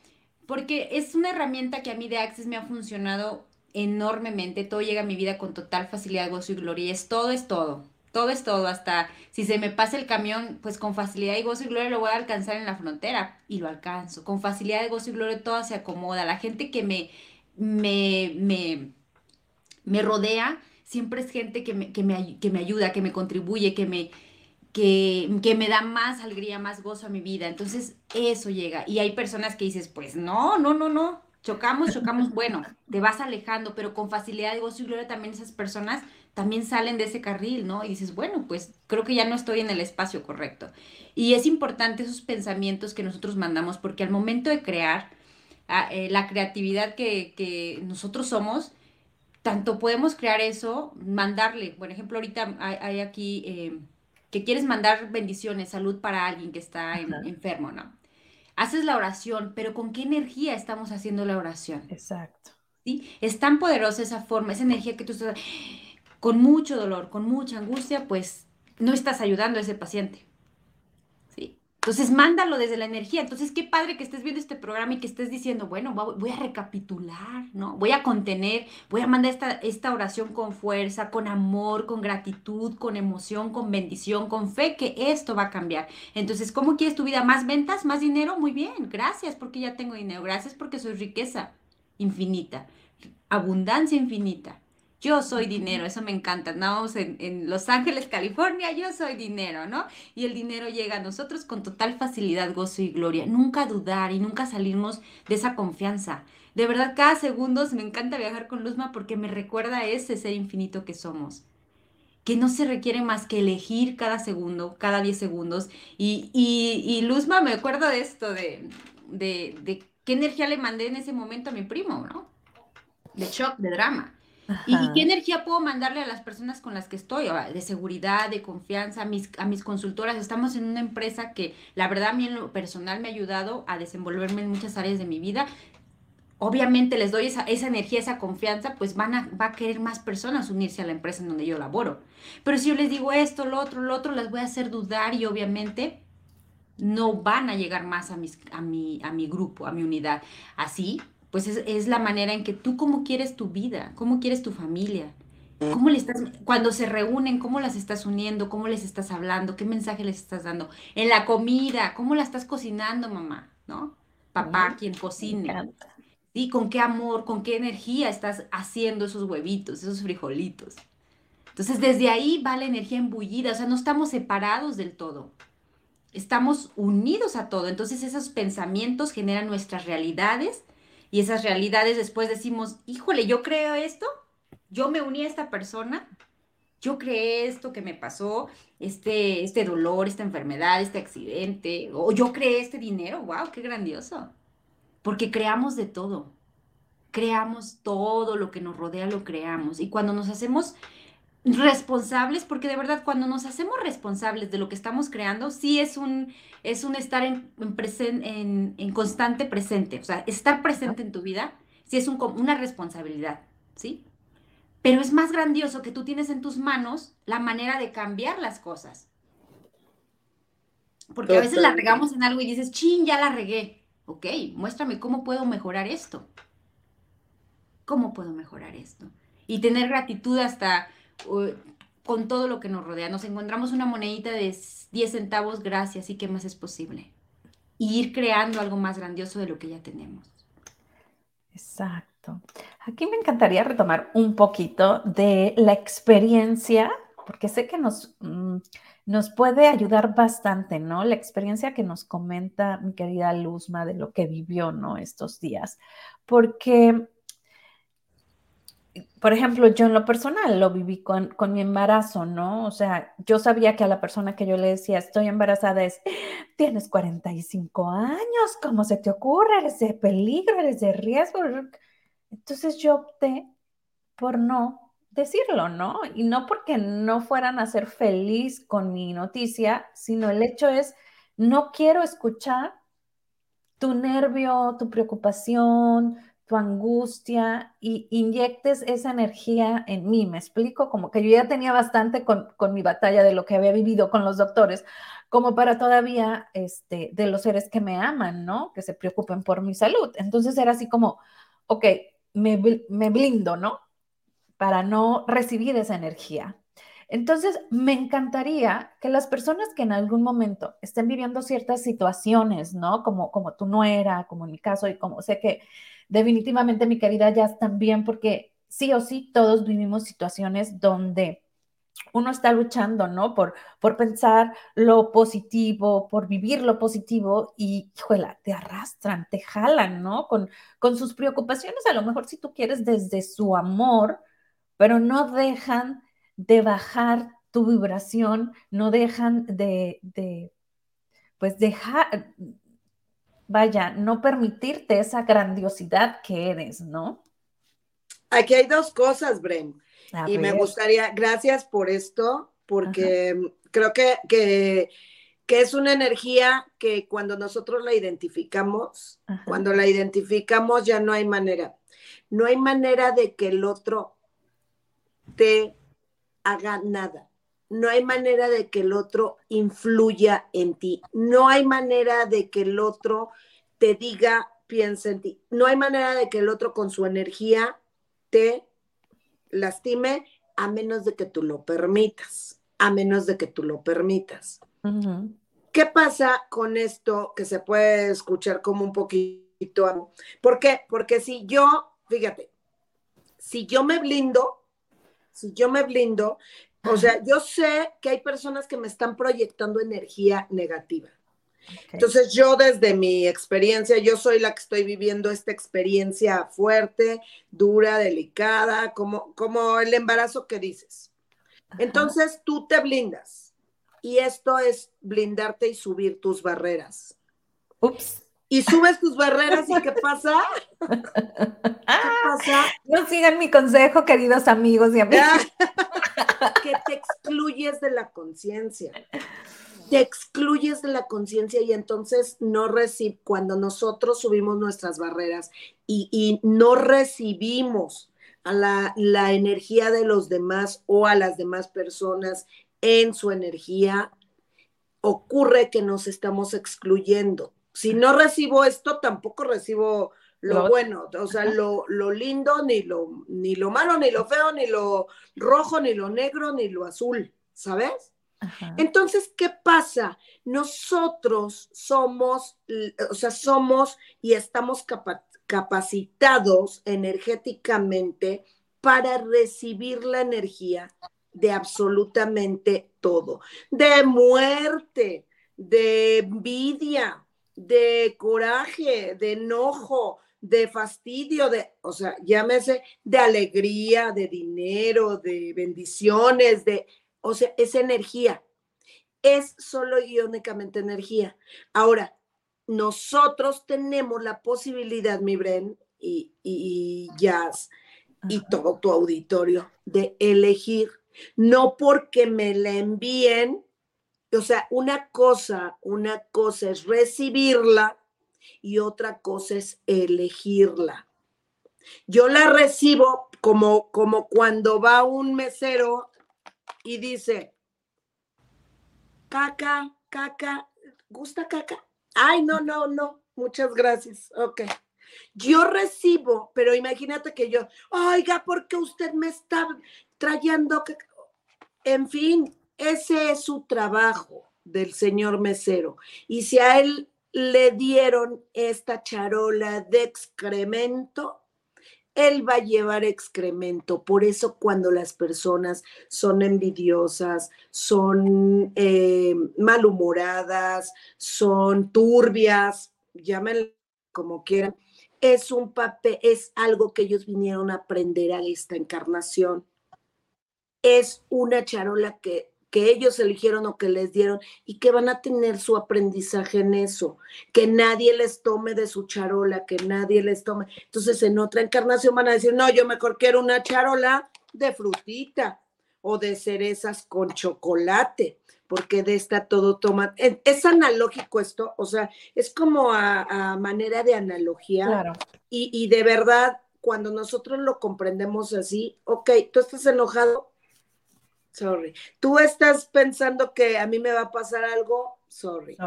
porque es una herramienta que a mí de Access me ha funcionado enormemente. Todo llega a mi vida con total facilidad, gozo y gloria. Es todo, es todo. Todo es todo, hasta si se me pasa el camión, pues con facilidad y gozo y gloria lo voy a alcanzar en la frontera, y lo alcanzo. Con facilidad y gozo y gloria todo se acomoda. La gente que me rodea siempre es gente que me ayuda, que me contribuye, que me da más alegría, más gozo a mi vida. Entonces eso llega. Y hay personas que dices, pues no. Chocamos, bueno, te vas alejando, pero con facilidad y gozo y gloria también esas personas también salen de ese carril, ¿no? Y dices, bueno, pues creo que ya no estoy en el espacio correcto. Y es importante esos pensamientos que nosotros mandamos, porque al momento de crear, la creatividad que nosotros somos, tanto podemos crear eso, mandarle, por ejemplo, ahorita hay aquí que quieres mandar bendiciones, salud para alguien que está enfermo, ¿no? Haces la oración, pero ¿con qué energía estamos haciendo la oración? Exacto. ¿Sí? Es tan poderosa esa forma, esa energía que tú estás... Con mucho dolor, con mucha angustia, pues no estás ayudando a ese paciente. ¿Sí? Entonces, mándalo desde la energía. Entonces, qué padre que estés viendo este programa y que estés diciendo, bueno, voy a recapitular, ¿no? Voy a contener, voy a mandar esta oración con fuerza, con amor, con gratitud, con emoción, con bendición, con fe, que esto va a cambiar. Entonces, ¿cómo quieres tu vida? ¿Más ventas? ¿Más dinero? Muy bien, gracias porque ya tengo dinero. Gracias porque soy riqueza infinita, abundancia infinita. Yo soy dinero, eso me encanta. Andamos en Los Ángeles, California, yo soy dinero, ¿no? Y el dinero llega a nosotros con total facilidad, gozo y gloria. Nunca dudar y nunca salirnos de esa confianza. De verdad, cada segundo me encanta viajar con Luzma porque me recuerda a ese ser infinito que somos. Que no se requiere más que elegir cada segundo, cada 10 segundos. Y Luzma me acuerda de esto, de qué energía le mandé en ese momento a mi primo, ¿no? De shock, de drama. ¿Y qué energía puedo mandarle a las personas con las que estoy? De seguridad, de confianza, a mis consultoras. Estamos en una empresa que, la verdad, a mí en lo personal me ha ayudado a desenvolverme en muchas áreas de mi vida. Obviamente les doy esa energía, esa confianza, pues va a querer más personas unirse a la empresa en donde yo laboro. Pero si yo les digo esto, lo otro, las voy a hacer dudar y obviamente no van a llegar más a mi grupo, a mi unidad. Así... Pues es la manera en que tú cómo quieres tu vida, cómo quieres tu familia, cómo le estás, cuando se reúnen, cómo las estás uniendo, cómo les estás hablando, qué mensaje les estás dando, en la comida, cómo la estás cocinando, mamá, ¿no? Papá, quien cocine. ¿Sí? Con qué amor, con qué energía estás haciendo esos huevitos, esos frijolitos. Entonces, desde ahí va la energía embullida, o sea, no estamos separados del todo. Estamos unidos a todo. Entonces, esos pensamientos generan nuestras realidades. Y esas realidades después decimos, híjole, yo creo esto, yo me uní a esta persona, yo creé esto que me pasó, este dolor, esta enfermedad, este accidente, o yo creé este dinero, wow, qué grandioso. Porque creamos de todo. creamos todo lo que nos rodea, lo creamos. Y cuando nos hacemos responsables, porque de verdad cuando nos hacemos responsables de lo que estamos creando, sí es un estar en constante presente, o sea, estar presente en tu vida, sí es una responsabilidad, ¿sí? Pero es más grandioso que tú tienes en tus manos la manera de cambiar las cosas. Porque a veces la regamos en algo y dices, chin, ya la regué. Ok, muéstrame cómo puedo mejorar esto. ¿Cómo puedo mejorar esto? Y tener gratitud hasta con todo lo que nos rodea. Nos encontramos una monedita de 10 centavos, gracias, ¿y qué más es posible? Y ir creando algo más grandioso de lo que ya tenemos. Exacto. Aquí me encantaría retomar un poquito de la experiencia, porque sé que nos puede ayudar bastante, ¿no? La experiencia que nos comenta mi querida Luzma de lo que vivió, ¿no? Estos días. Porque, por ejemplo, yo en lo personal lo viví con mi embarazo, ¿no? O sea, yo sabía que a la persona que yo le decía, estoy embarazada, es, tienes 45 años, ¿cómo se te ocurre? Eres de peligro, eres de riesgo. Entonces yo opté por no decirlo, ¿no? Y no porque no fueran a ser feliz con mi noticia, sino el hecho es, no quiero escuchar tu nervio, tu preocupación, tu angustia, y inyectes esa energía en mí, ¿me explico? Como que yo ya tenía bastante con mi batalla de lo que había vivido con los doctores, como para todavía de los seres que me aman, ¿no? Que se preocupen por mi salud. Entonces era así como, ok, me blindo, ¿no? Para no recibir esa energía. Entonces me encantaría que las personas que en algún momento estén viviendo ciertas situaciones, ¿no? Como tu nuera, como en mi caso, y como sé que definitivamente, mi querida Jazz, también, porque sí o sí todos vivimos situaciones donde uno está luchando, ¿no? Por pensar lo positivo, por vivir lo positivo y, híjole, te arrastran, te jalan, ¿no? Con sus preocupaciones, a lo mejor si tú quieres desde su amor, pero no dejan de bajar tu vibración, no dejan no permitirte esa grandiosidad que eres, ¿no? Aquí hay dos cosas, Bren. Y me gustaría, gracias por esto, porque creo que es una energía que cuando nosotros la identificamos, ya no hay manera. No hay manera de que el otro te haga nada. No hay manera de que el otro influya en ti. No hay manera de que el otro te diga, piensa en ti. No hay manera de que el otro con su energía te lastime, a menos de que tú lo permitas. Uh-huh. ¿Qué pasa con esto que se puede escuchar como un poquito? ¿Por qué? Porque si yo me blindo, o sea, yo sé que hay personas que me están proyectando energía negativa. Okay. Entonces yo desde mi experiencia, yo soy la que estoy viviendo esta experiencia fuerte, dura, delicada, como el embarazo que dices. Ajá. Entonces tú te blindas, y esto es blindarte y subir tus barreras. Ups. Y subes tus barreras, ¿y qué pasa? No sigan mi consejo, queridos amigos y amigas. Que te excluyes de la conciencia. Y entonces cuando nosotros subimos nuestras barreras y no recibimos a la energía de los demás o a las demás personas en su energía, ocurre que nos estamos excluyendo. Si no recibo esto, tampoco recibo lo bueno, o sea, lo lindo, ni lo malo, ni lo feo, ni lo rojo, ni lo negro, ni lo azul, ¿sabes? Ajá. Entonces, ¿qué pasa? Nosotros somos y estamos capacitados energéticamente para recibir la energía de absolutamente todo, de muerte, de envidia, de coraje, de enojo, de fastidio, llámese, de alegría, de dinero, de bendiciones, es energía. Es solo y únicamente energía. Ahora, nosotros tenemos la posibilidad, mi Bren, y jazz y todo tu auditorio, de elegir, no porque me la envíen. O sea, una cosa es recibirla y otra cosa es elegirla. Yo la recibo como cuando va un mesero y dice, caca, caca, ¿gusta caca? Ay, no, muchas gracias, ok. Yo recibo, pero imagínate que yo, oiga, ¿por qué usted me está trayendo caca? En fin, ese es su trabajo del señor mesero. Y si a él le dieron esta charola de excremento, él va a llevar excremento. Por eso cuando las personas son envidiosas, son malhumoradas, son turbias, llámenlo como quieran, es un papel, es algo que ellos vinieron a aprender a esta encarnación. Es una charola que ellos eligieron o que les dieron y que van a tener su aprendizaje en eso, que nadie les tome de su charola, que nadie les tome. Entonces en otra encarnación van a decir, no, yo mejor quiero una charola de frutita o de cerezas con chocolate, porque de esta todo toma. Es analógico esto, o sea, es como a manera de analogía. Claro. Y de verdad, cuando nosotros lo comprendemos así, ok, tú estás enojado, sorry. Tú estás pensando que a mí me va a pasar algo, sorry.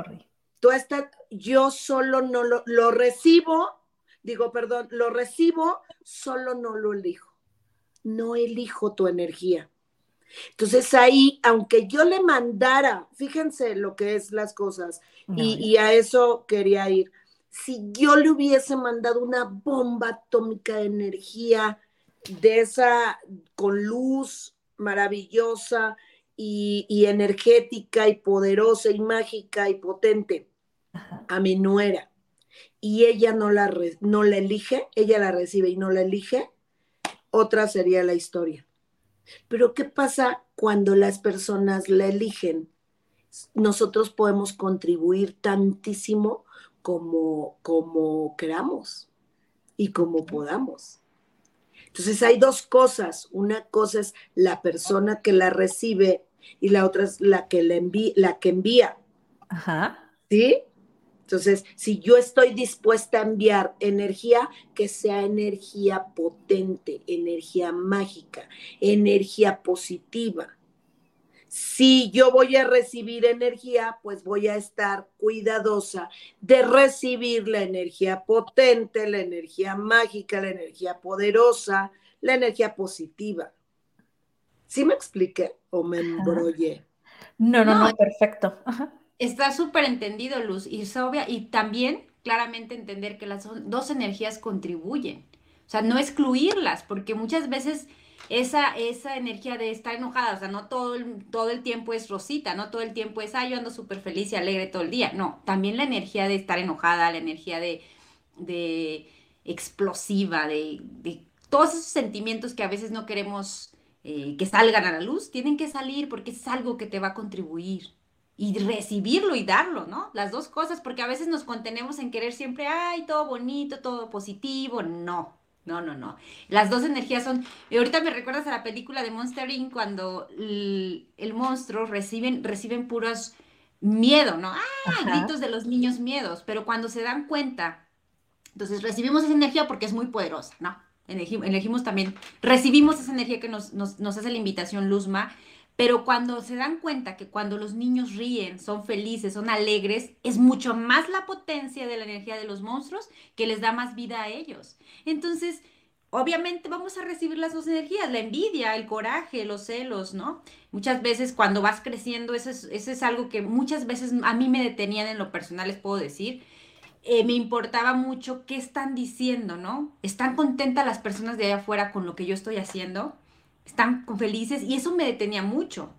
Yo solo no lo recibo, lo recibo, solo no lo elijo. No elijo tu energía. Entonces ahí, aunque yo le mandara, fíjense lo que es las cosas, y a eso quería ir. Si yo le hubiese mandado una bomba atómica de energía de esa, con luz maravillosa y energética y poderosa y mágica y potente a mi nuera, y ella no la elige, ella la recibe y no la elige, otra sería la historia. Pero ¿qué pasa cuando las personas la eligen? Nosotros podemos contribuir tantísimo como queramos y como podamos. Entonces hay dos cosas. Una cosa es la persona que la recibe y la otra es la que envía. Ajá. ¿Sí? Entonces, si yo estoy dispuesta a enviar energía, que sea energía potente, energía mágica, energía positiva. Si yo voy a recibir energía, pues voy a estar cuidadosa de recibir la energía potente, la energía mágica, la energía poderosa, la energía positiva. ¿Sí me expliqué o me embrollé? No, perfecto. Ajá. Está súper entendido, Luz, y es obvia, y también claramente entender que las dos energías contribuyen. O sea, no excluirlas, porque muchas veces esa energía de estar enojada, o sea, no todo el tiempo es rosita, no todo el tiempo es, yo ando súper feliz y alegre todo el día. No, también la energía de estar enojada, la energía de explosiva, de todos esos sentimientos que a veces no queremos que salgan a la luz, tienen que salir porque es algo que te va a contribuir. Y recibirlo y darlo, ¿no? Las dos cosas, porque a veces nos contenemos en querer siempre, todo bonito, todo positivo. No. Las dos energías son... Y ahorita me recuerdas a la película de Monster Inc. cuando el monstruo reciben puros miedo, ¿no? Gritos de los niños miedos. Pero cuando se dan cuenta, entonces recibimos esa energía porque es muy poderosa, ¿no? Elegimos también, recibimos esa energía que nos hace la invitación Luzma. Pero cuando se dan cuenta que cuando los niños ríen, son felices, son alegres, es mucho más la potencia de la energía de los monstruos que les da más vida a ellos. Entonces, obviamente vamos a recibir las dos energías, la envidia, el coraje, los celos, ¿no? Muchas veces cuando vas creciendo, eso es algo que muchas veces a mí me detenían en lo personal, les puedo decir. Me importaba mucho qué están diciendo, ¿no? ¿Están contentas las personas de allá afuera con lo que yo estoy haciendo? Están felices, y eso me detenía mucho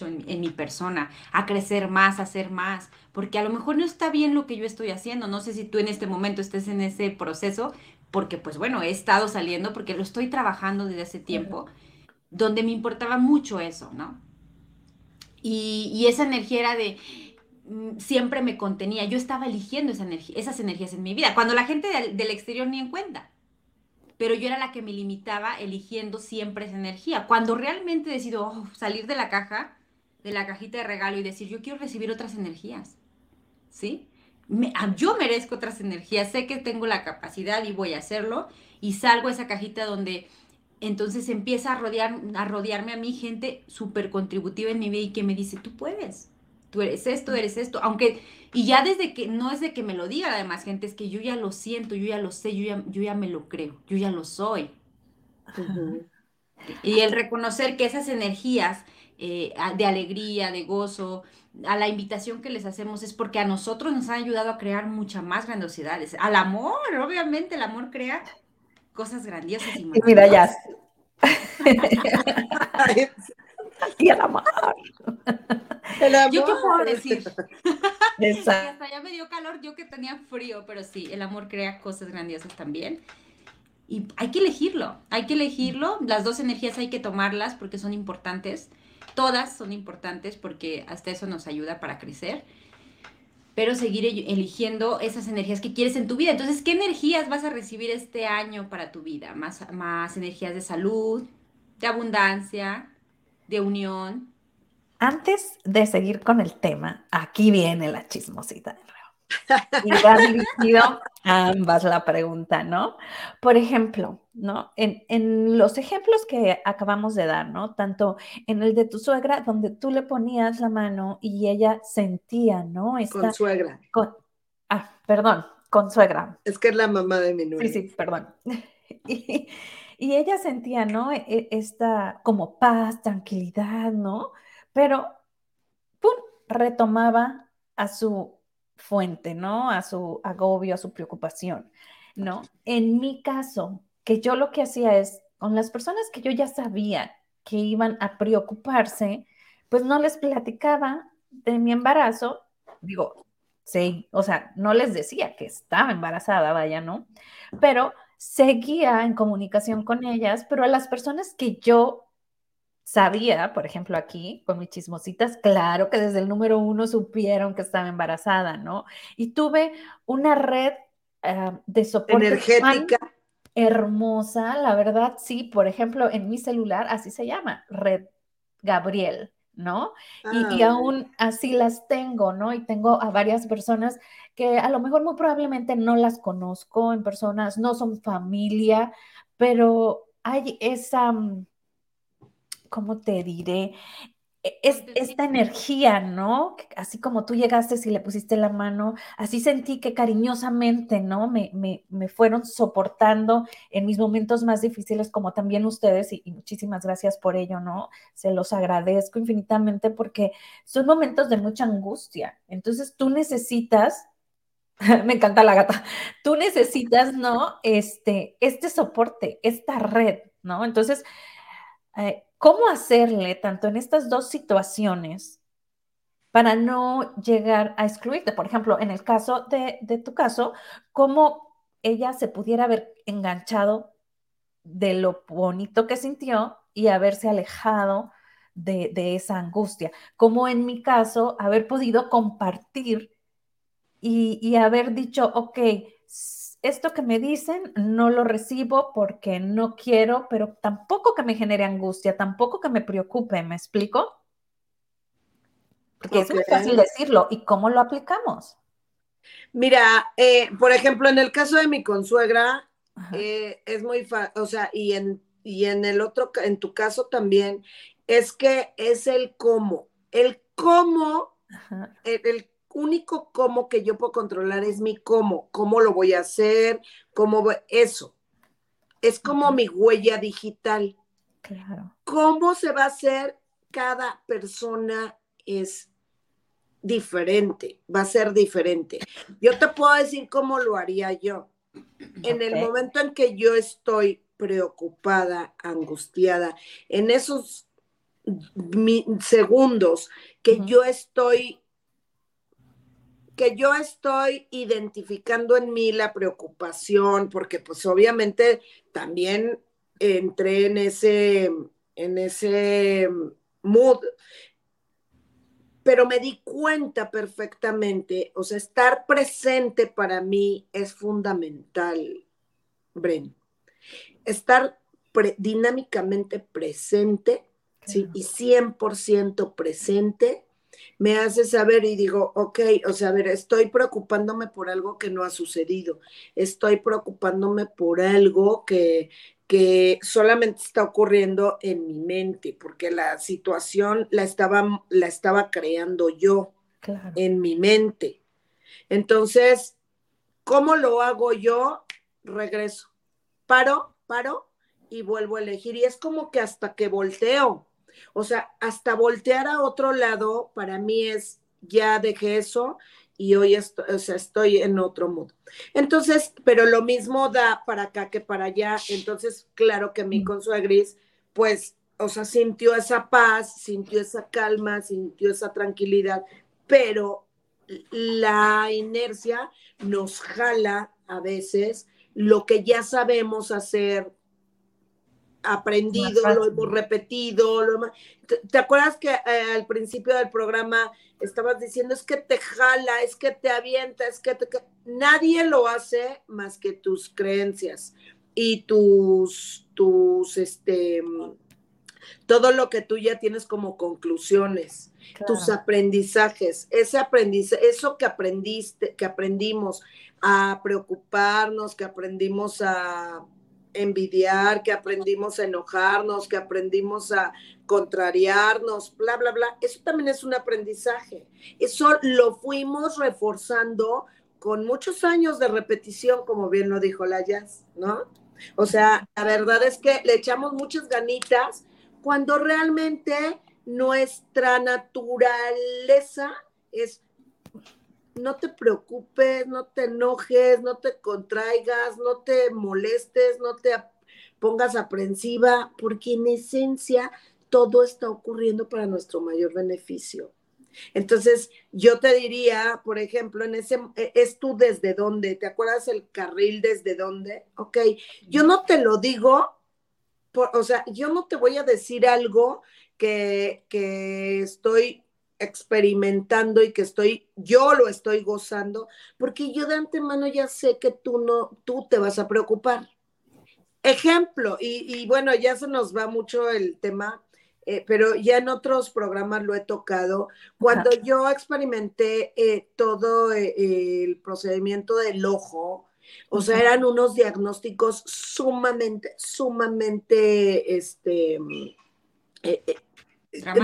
en mi persona, a crecer más, a hacer más, porque a lo mejor no está bien lo que yo estoy haciendo. No sé si tú en este momento estés en ese proceso, porque pues bueno, he estado saliendo porque lo estoy trabajando desde hace tiempo, donde me importaba mucho eso, ¿no? Y esa energía era de, siempre me contenía. Yo estaba eligiendo esa esas energías en mi vida, cuando la gente del exterior ni en cuenta. Pero yo era la que me limitaba eligiendo siempre esa energía. Cuando realmente decido salir de la caja, de la cajita de regalo y decir, yo quiero recibir otras energías, ¿sí? Yo merezco otras energías, sé que tengo la capacidad y voy a hacerlo, y salgo a esa cajita donde entonces empieza a rodearme a mí gente súper contributiva en mi vida y que me dice, tú puedes, tú eres esto, aunque, y ya desde que, no es de que me lo diga la demás gente, es que yo ya lo siento, yo ya lo sé, yo ya me lo creo, yo ya lo soy. Uh-huh. Y el reconocer que esas energías de alegría, de gozo, a la invitación que les hacemos es porque a nosotros nos han ayudado a crear muchas más grandiosidades. Al amor, obviamente, el amor crea cosas grandiosas y maravillosas. Mira, ya. Y el amor. ¿Yo qué puedo decir? Exacto. Hasta ya me dio calor, yo que tenía frío, pero sí, el amor crea cosas grandiosas también. Y hay que elegirlo. Las dos energías hay que tomarlas porque son importantes. Todas son importantes porque hasta eso nos ayuda para crecer. Pero seguir eligiendo esas energías que quieres en tu vida. Entonces, ¿qué energías vas a recibir este año para tu vida? Más energías de salud, de abundancia, de unión. Antes de seguir con el tema, aquí viene la chismosita de nuevo. Y va dirigido a ambas la pregunta, ¿no? Por ejemplo, ¿no? En los ejemplos que acabamos de dar, ¿no? Tanto en el de tu suegra, donde tú le ponías la mano y ella sentía, ¿no? Con suegra. Es que es la mamá de mi novia. Sí, perdón. Y ella sentía, ¿no? Esta como paz, tranquilidad, ¿no? Pero, ¡pum!, retomaba a su fuente, ¿no? A su agobio, a su preocupación, ¿no? En mi caso, que yo lo que hacía es, con las personas que yo ya sabía que iban a preocuparse, pues no les platicaba de mi embarazo, digo, sí, o sea, no les decía que estaba embarazada, vaya, ¿no? Pero seguía en comunicación con ellas, pero a las personas que yo sabía, por ejemplo, aquí, con mis chismositas, claro que desde el número 1 supieron que estaba embarazada, ¿no? Y tuve una red de soporte energética hermosa, la verdad, sí. Por ejemplo, en mi celular, así se llama, Red Gabriel, ¿no? Y aún así las tengo, ¿no? Y tengo a varias personas que a lo mejor muy probablemente no las conozco en personas, no son familia, pero hay esa... ¿Cómo te diré? Esta energía, ¿no? Así como tú llegaste y le pusiste la mano, así sentí que cariñosamente, ¿no? Me fueron soportando en mis momentos más difíciles, como también ustedes, y muchísimas gracias por ello, ¿no? Se los agradezco infinitamente porque son momentos de mucha angustia. Entonces tú necesitas, me encanta la gata, tú necesitas, ¿no? Este soporte, esta red, ¿no? Entonces, ¿cómo hacerle tanto en estas dos situaciones para no llegar a excluirte? Por ejemplo, en el caso de tu caso, ¿cómo ella se pudiera haber enganchado de lo bonito que sintió y haberse alejado de esa angustia? ¿Cómo en mi caso haber podido compartir y haber dicho, ok, esto que me dicen no lo recibo porque no quiero, pero tampoco que me genere angustia, tampoco que me preocupe, ¿me explico? Porque okay. Es muy fácil decirlo. ¿Y cómo lo aplicamos? Mira, por ejemplo, en el caso de mi consuegra, es muy fácil, o sea, y en el otro, en tu caso también, es que es el cómo, ajá. El único cómo que yo puedo controlar es mi cómo lo voy a hacer, eso. Es como mi huella digital. Claro. Cómo se va a hacer cada persona es diferente, va a ser diferente. Yo te puedo decir cómo lo haría yo. En el momento en que yo estoy preocupada, angustiada, en esos segundos que yo estoy identificando en mí la preocupación, porque pues obviamente también entré en ese mood. pero me di cuenta perfectamente, o sea, estar presente para mí es fundamental, Bren. Estar dinámicamente presente, ¿sí? Y 100% presente me hace saber y digo, ok, o sea, a ver, estoy preocupándome por algo que no ha sucedido, estoy preocupándome por algo que solamente está ocurriendo en mi mente, porque la situación la estaba creando yo, claro, en mi mente. Entonces, ¿cómo lo hago yo? Regreso, paro y vuelvo a elegir. Y es como que hasta que volteo, o sea, hasta voltear a otro lado, para mí es, ya dejé eso y hoy estoy en otro mood. Entonces, pero lo mismo da para acá que para allá. Entonces, claro que mi consuegris, pues, o sea, sintió esa paz, sintió esa calma, sintió esa tranquilidad, pero la inercia nos jala a veces lo que ya sabemos hacer, aprendido, lo hemos repetido. ¿Te acuerdas que al principio del programa estabas diciendo, es que te jala, es que te avienta, es que nadie lo hace más que tus creencias y tus todo lo que tú ya tienes como conclusiones, claro, tus aprendizajes, eso que aprendiste, que aprendimos a preocuparnos, que aprendimos a envidiar, que aprendimos a enojarnos, que aprendimos a contrariarnos, bla, bla, bla. Eso también es un aprendizaje. Eso lo fuimos reforzando con muchos años de repetición, como bien lo dijo la Jazz, ¿no? O sea, la verdad es que le echamos muchas ganitas cuando realmente nuestra naturaleza es: no te preocupes, no te enojes, no te contraigas, no te molestes, no te pongas aprensiva, porque en esencia todo está ocurriendo para nuestro mayor beneficio. Entonces, yo te diría, por ejemplo, es tú desde dónde, ¿te acuerdas el carril desde dónde? Ok, yo no te lo digo, o sea, yo no te voy a decir algo que estoy experimentando y que yo lo estoy gozando, porque yo de antemano ya sé que tú te vas a preocupar. Ejemplo, y bueno, ya se nos va mucho el tema, pero ya en otros programas lo he tocado. Cuando yo experimenté todo el procedimiento del ojo, o sea, eran unos diagnósticos sumamente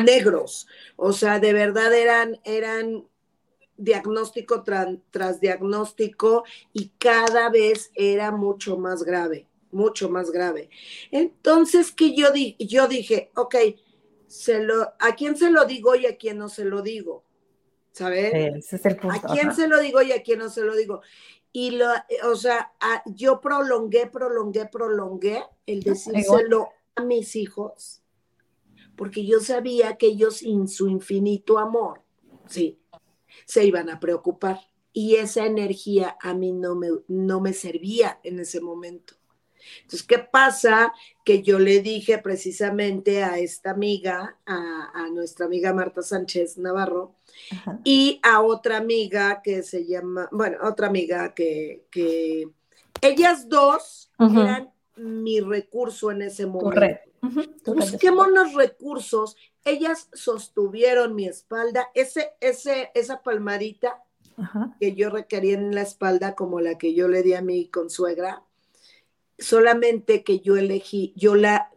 negros, o sea, de verdad eran diagnóstico tras diagnóstico, y cada vez era mucho más grave. Entonces, que yo dije, ok, ¿a quién se lo digo y a quién no se lo digo? ¿Sabes? Sí, ese es el punto. ¿A quién se lo digo y a quién no se lo digo? Y yo prolongué el decírselo a mis hijos, porque yo sabía que ellos, en su infinito amor, sí, se iban a preocupar. Y esa energía a mí no me servía en ese momento. Entonces, ¿qué pasa? Que yo le dije precisamente a esta amiga, a nuestra amiga Marta Sánchez Navarro, ajá, y a otra amiga que se llama, bueno, otra amiga que ellas dos, ajá, eran mi recurso en ese momento. Correcto. Uh-huh. Busquémonos recursos. Ellas sostuvieron mi espalda, esa palmadita, uh-huh, que yo requería en la espalda, como la que yo le di a mi consuegra, solamente que yo elegí, yo la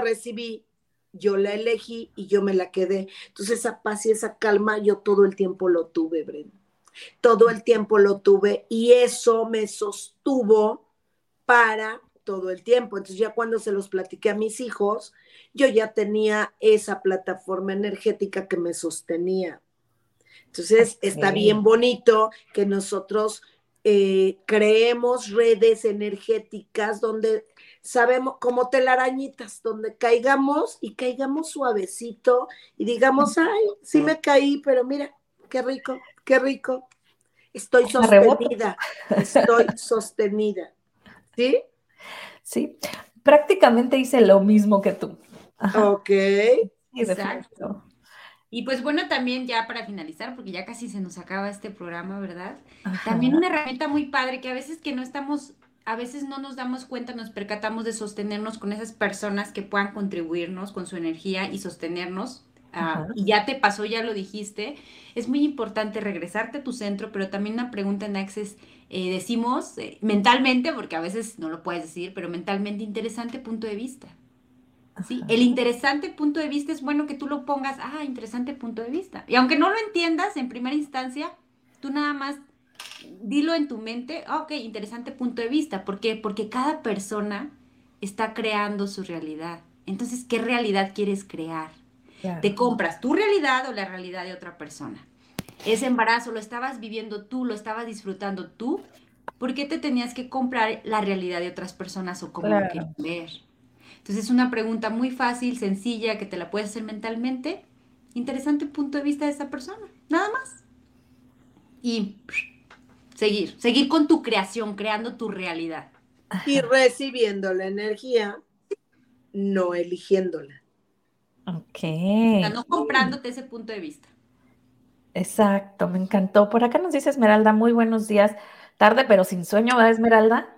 recibí, yo la elegí y yo me la quedé. Entonces, esa paz y esa calma yo todo el tiempo lo tuve, Brenda, todo el tiempo lo tuve, y eso me sostuvo para todo el tiempo. Entonces, ya cuando se los platiqué a mis hijos, yo ya tenía esa plataforma energética que me sostenía. Entonces, está bien bonito que nosotros creemos redes energéticas donde sabemos, como telarañitas, donde caigamos suavecito y digamos, ay, sí me caí, pero mira, qué rico. Estoy sostenida. ¿Sí? Sí, prácticamente hice lo mismo que tú. Ajá. Ok, sí, exacto. Y pues bueno, también ya para finalizar, porque ya casi se nos acaba este programa, ¿verdad? Ajá. También una herramienta muy padre que a veces que no estamos, a veces no nos damos cuenta, nos percatamos de sostenernos con esas personas que puedan contribuirnos con su energía y sostenernos. Y ya te pasó, ya lo dijiste. Es muy importante regresarte a tu centro, pero también una pregunta en Access, decimos mentalmente, porque a veces no lo puedes decir, pero mentalmente, interesante punto de vista. Sí, el interesante punto de vista es bueno que tú lo pongas, interesante punto de vista. Y aunque no lo entiendas en primera instancia, tú nada más dilo en tu mente, ok, interesante punto de vista. ¿Por qué? Porque cada persona está creando su realidad. Entonces, ¿qué realidad quieres crear? Claro. Te compras tu realidad o la realidad de otra persona. Ese embarazo lo estabas viviendo tú, lo estabas disfrutando tú. ¿Por qué te tenías que comprar la realidad de otras personas o cómo lo quieres ver? Entonces es una pregunta muy fácil, sencilla, que te la puedes hacer mentalmente. Interesante punto de vista de esa persona, nada más. Y seguir con tu creación, creando tu realidad. Y recibiendo la energía, no eligiéndola. Ok. O sea, no comprándote ese punto de vista. Exacto, me encantó. Por acá nos dice Esmeralda, muy buenos días. Tarde pero sin sueño, ¿verdad, Esmeralda?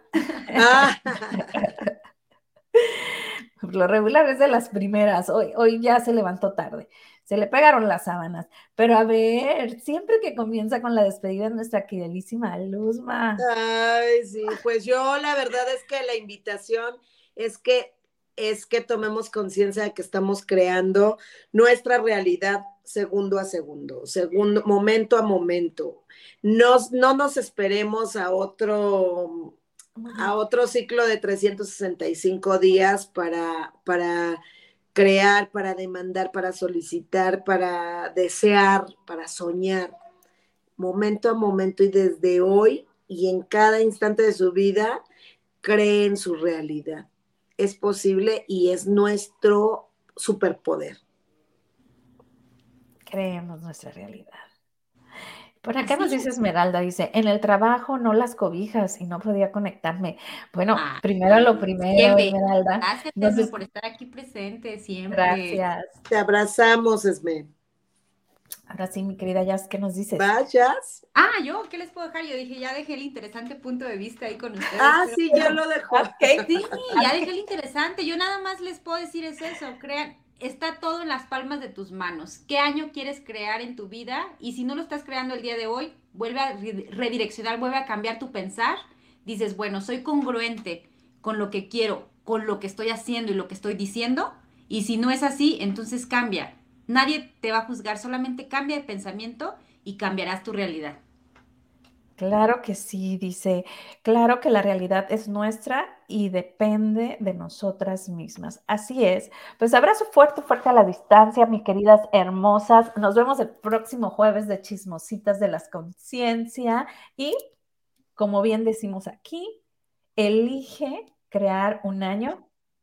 Por lo regular es de las primeras, hoy ya se levantó tarde, se le pegaron las sábanas, pero a ver, siempre que comienza con la despedida de nuestra queridísima Luzma. Ay, sí, pues yo la verdad es que la invitación es que tomemos conciencia de que estamos creando nuestra realidad segundo a segundo, momento a momento. No nos esperemos a otro ciclo de 365 días para crear, para demandar, para solicitar, para desear, para soñar, momento a momento y desde hoy y en cada instante de su vida, creen su realidad. Es posible y es nuestro superpoder. Creemos nuestra realidad. Por acá nos dice Esmeralda, dice, en el trabajo no las cobijas y no podía conectarme. Bueno, primero, siempre. Esmeralda. Gracias, Esme, por estar aquí presente siempre. Gracias. Te abrazamos, Esme. Ahora sí, mi querida Yas, ¿qué nos dices? Vayas. ¿Yo? ¿Qué les puedo dejar? Yo dije, ya dejé el interesante punto de vista ahí con ustedes. Sí, yo lo dejé. Okay. Sí, ya dejé el interesante. Yo nada más les puedo decir es eso, crean. Está todo en las palmas de tus manos. ¿Qué año quieres crear en tu vida? Y si no lo estás creando el día de hoy, vuelve a redireccionar, vuelve a cambiar tu pensar. Dices, bueno, soy congruente con lo que quiero, con lo que estoy haciendo y lo que estoy diciendo. Y si no es así, entonces cambia. Nadie te va a juzgar, solamente cambia de pensamiento y cambiarás tu realidad. Claro que sí, dice, claro que la realidad es nuestra y depende de nosotras mismas. Así es. Pues abrazo fuerte, fuerte a la distancia, mis queridas hermosas. Nos vemos el próximo jueves de Chismositas de las Conciencia. Y, como bien decimos aquí, elige crear un año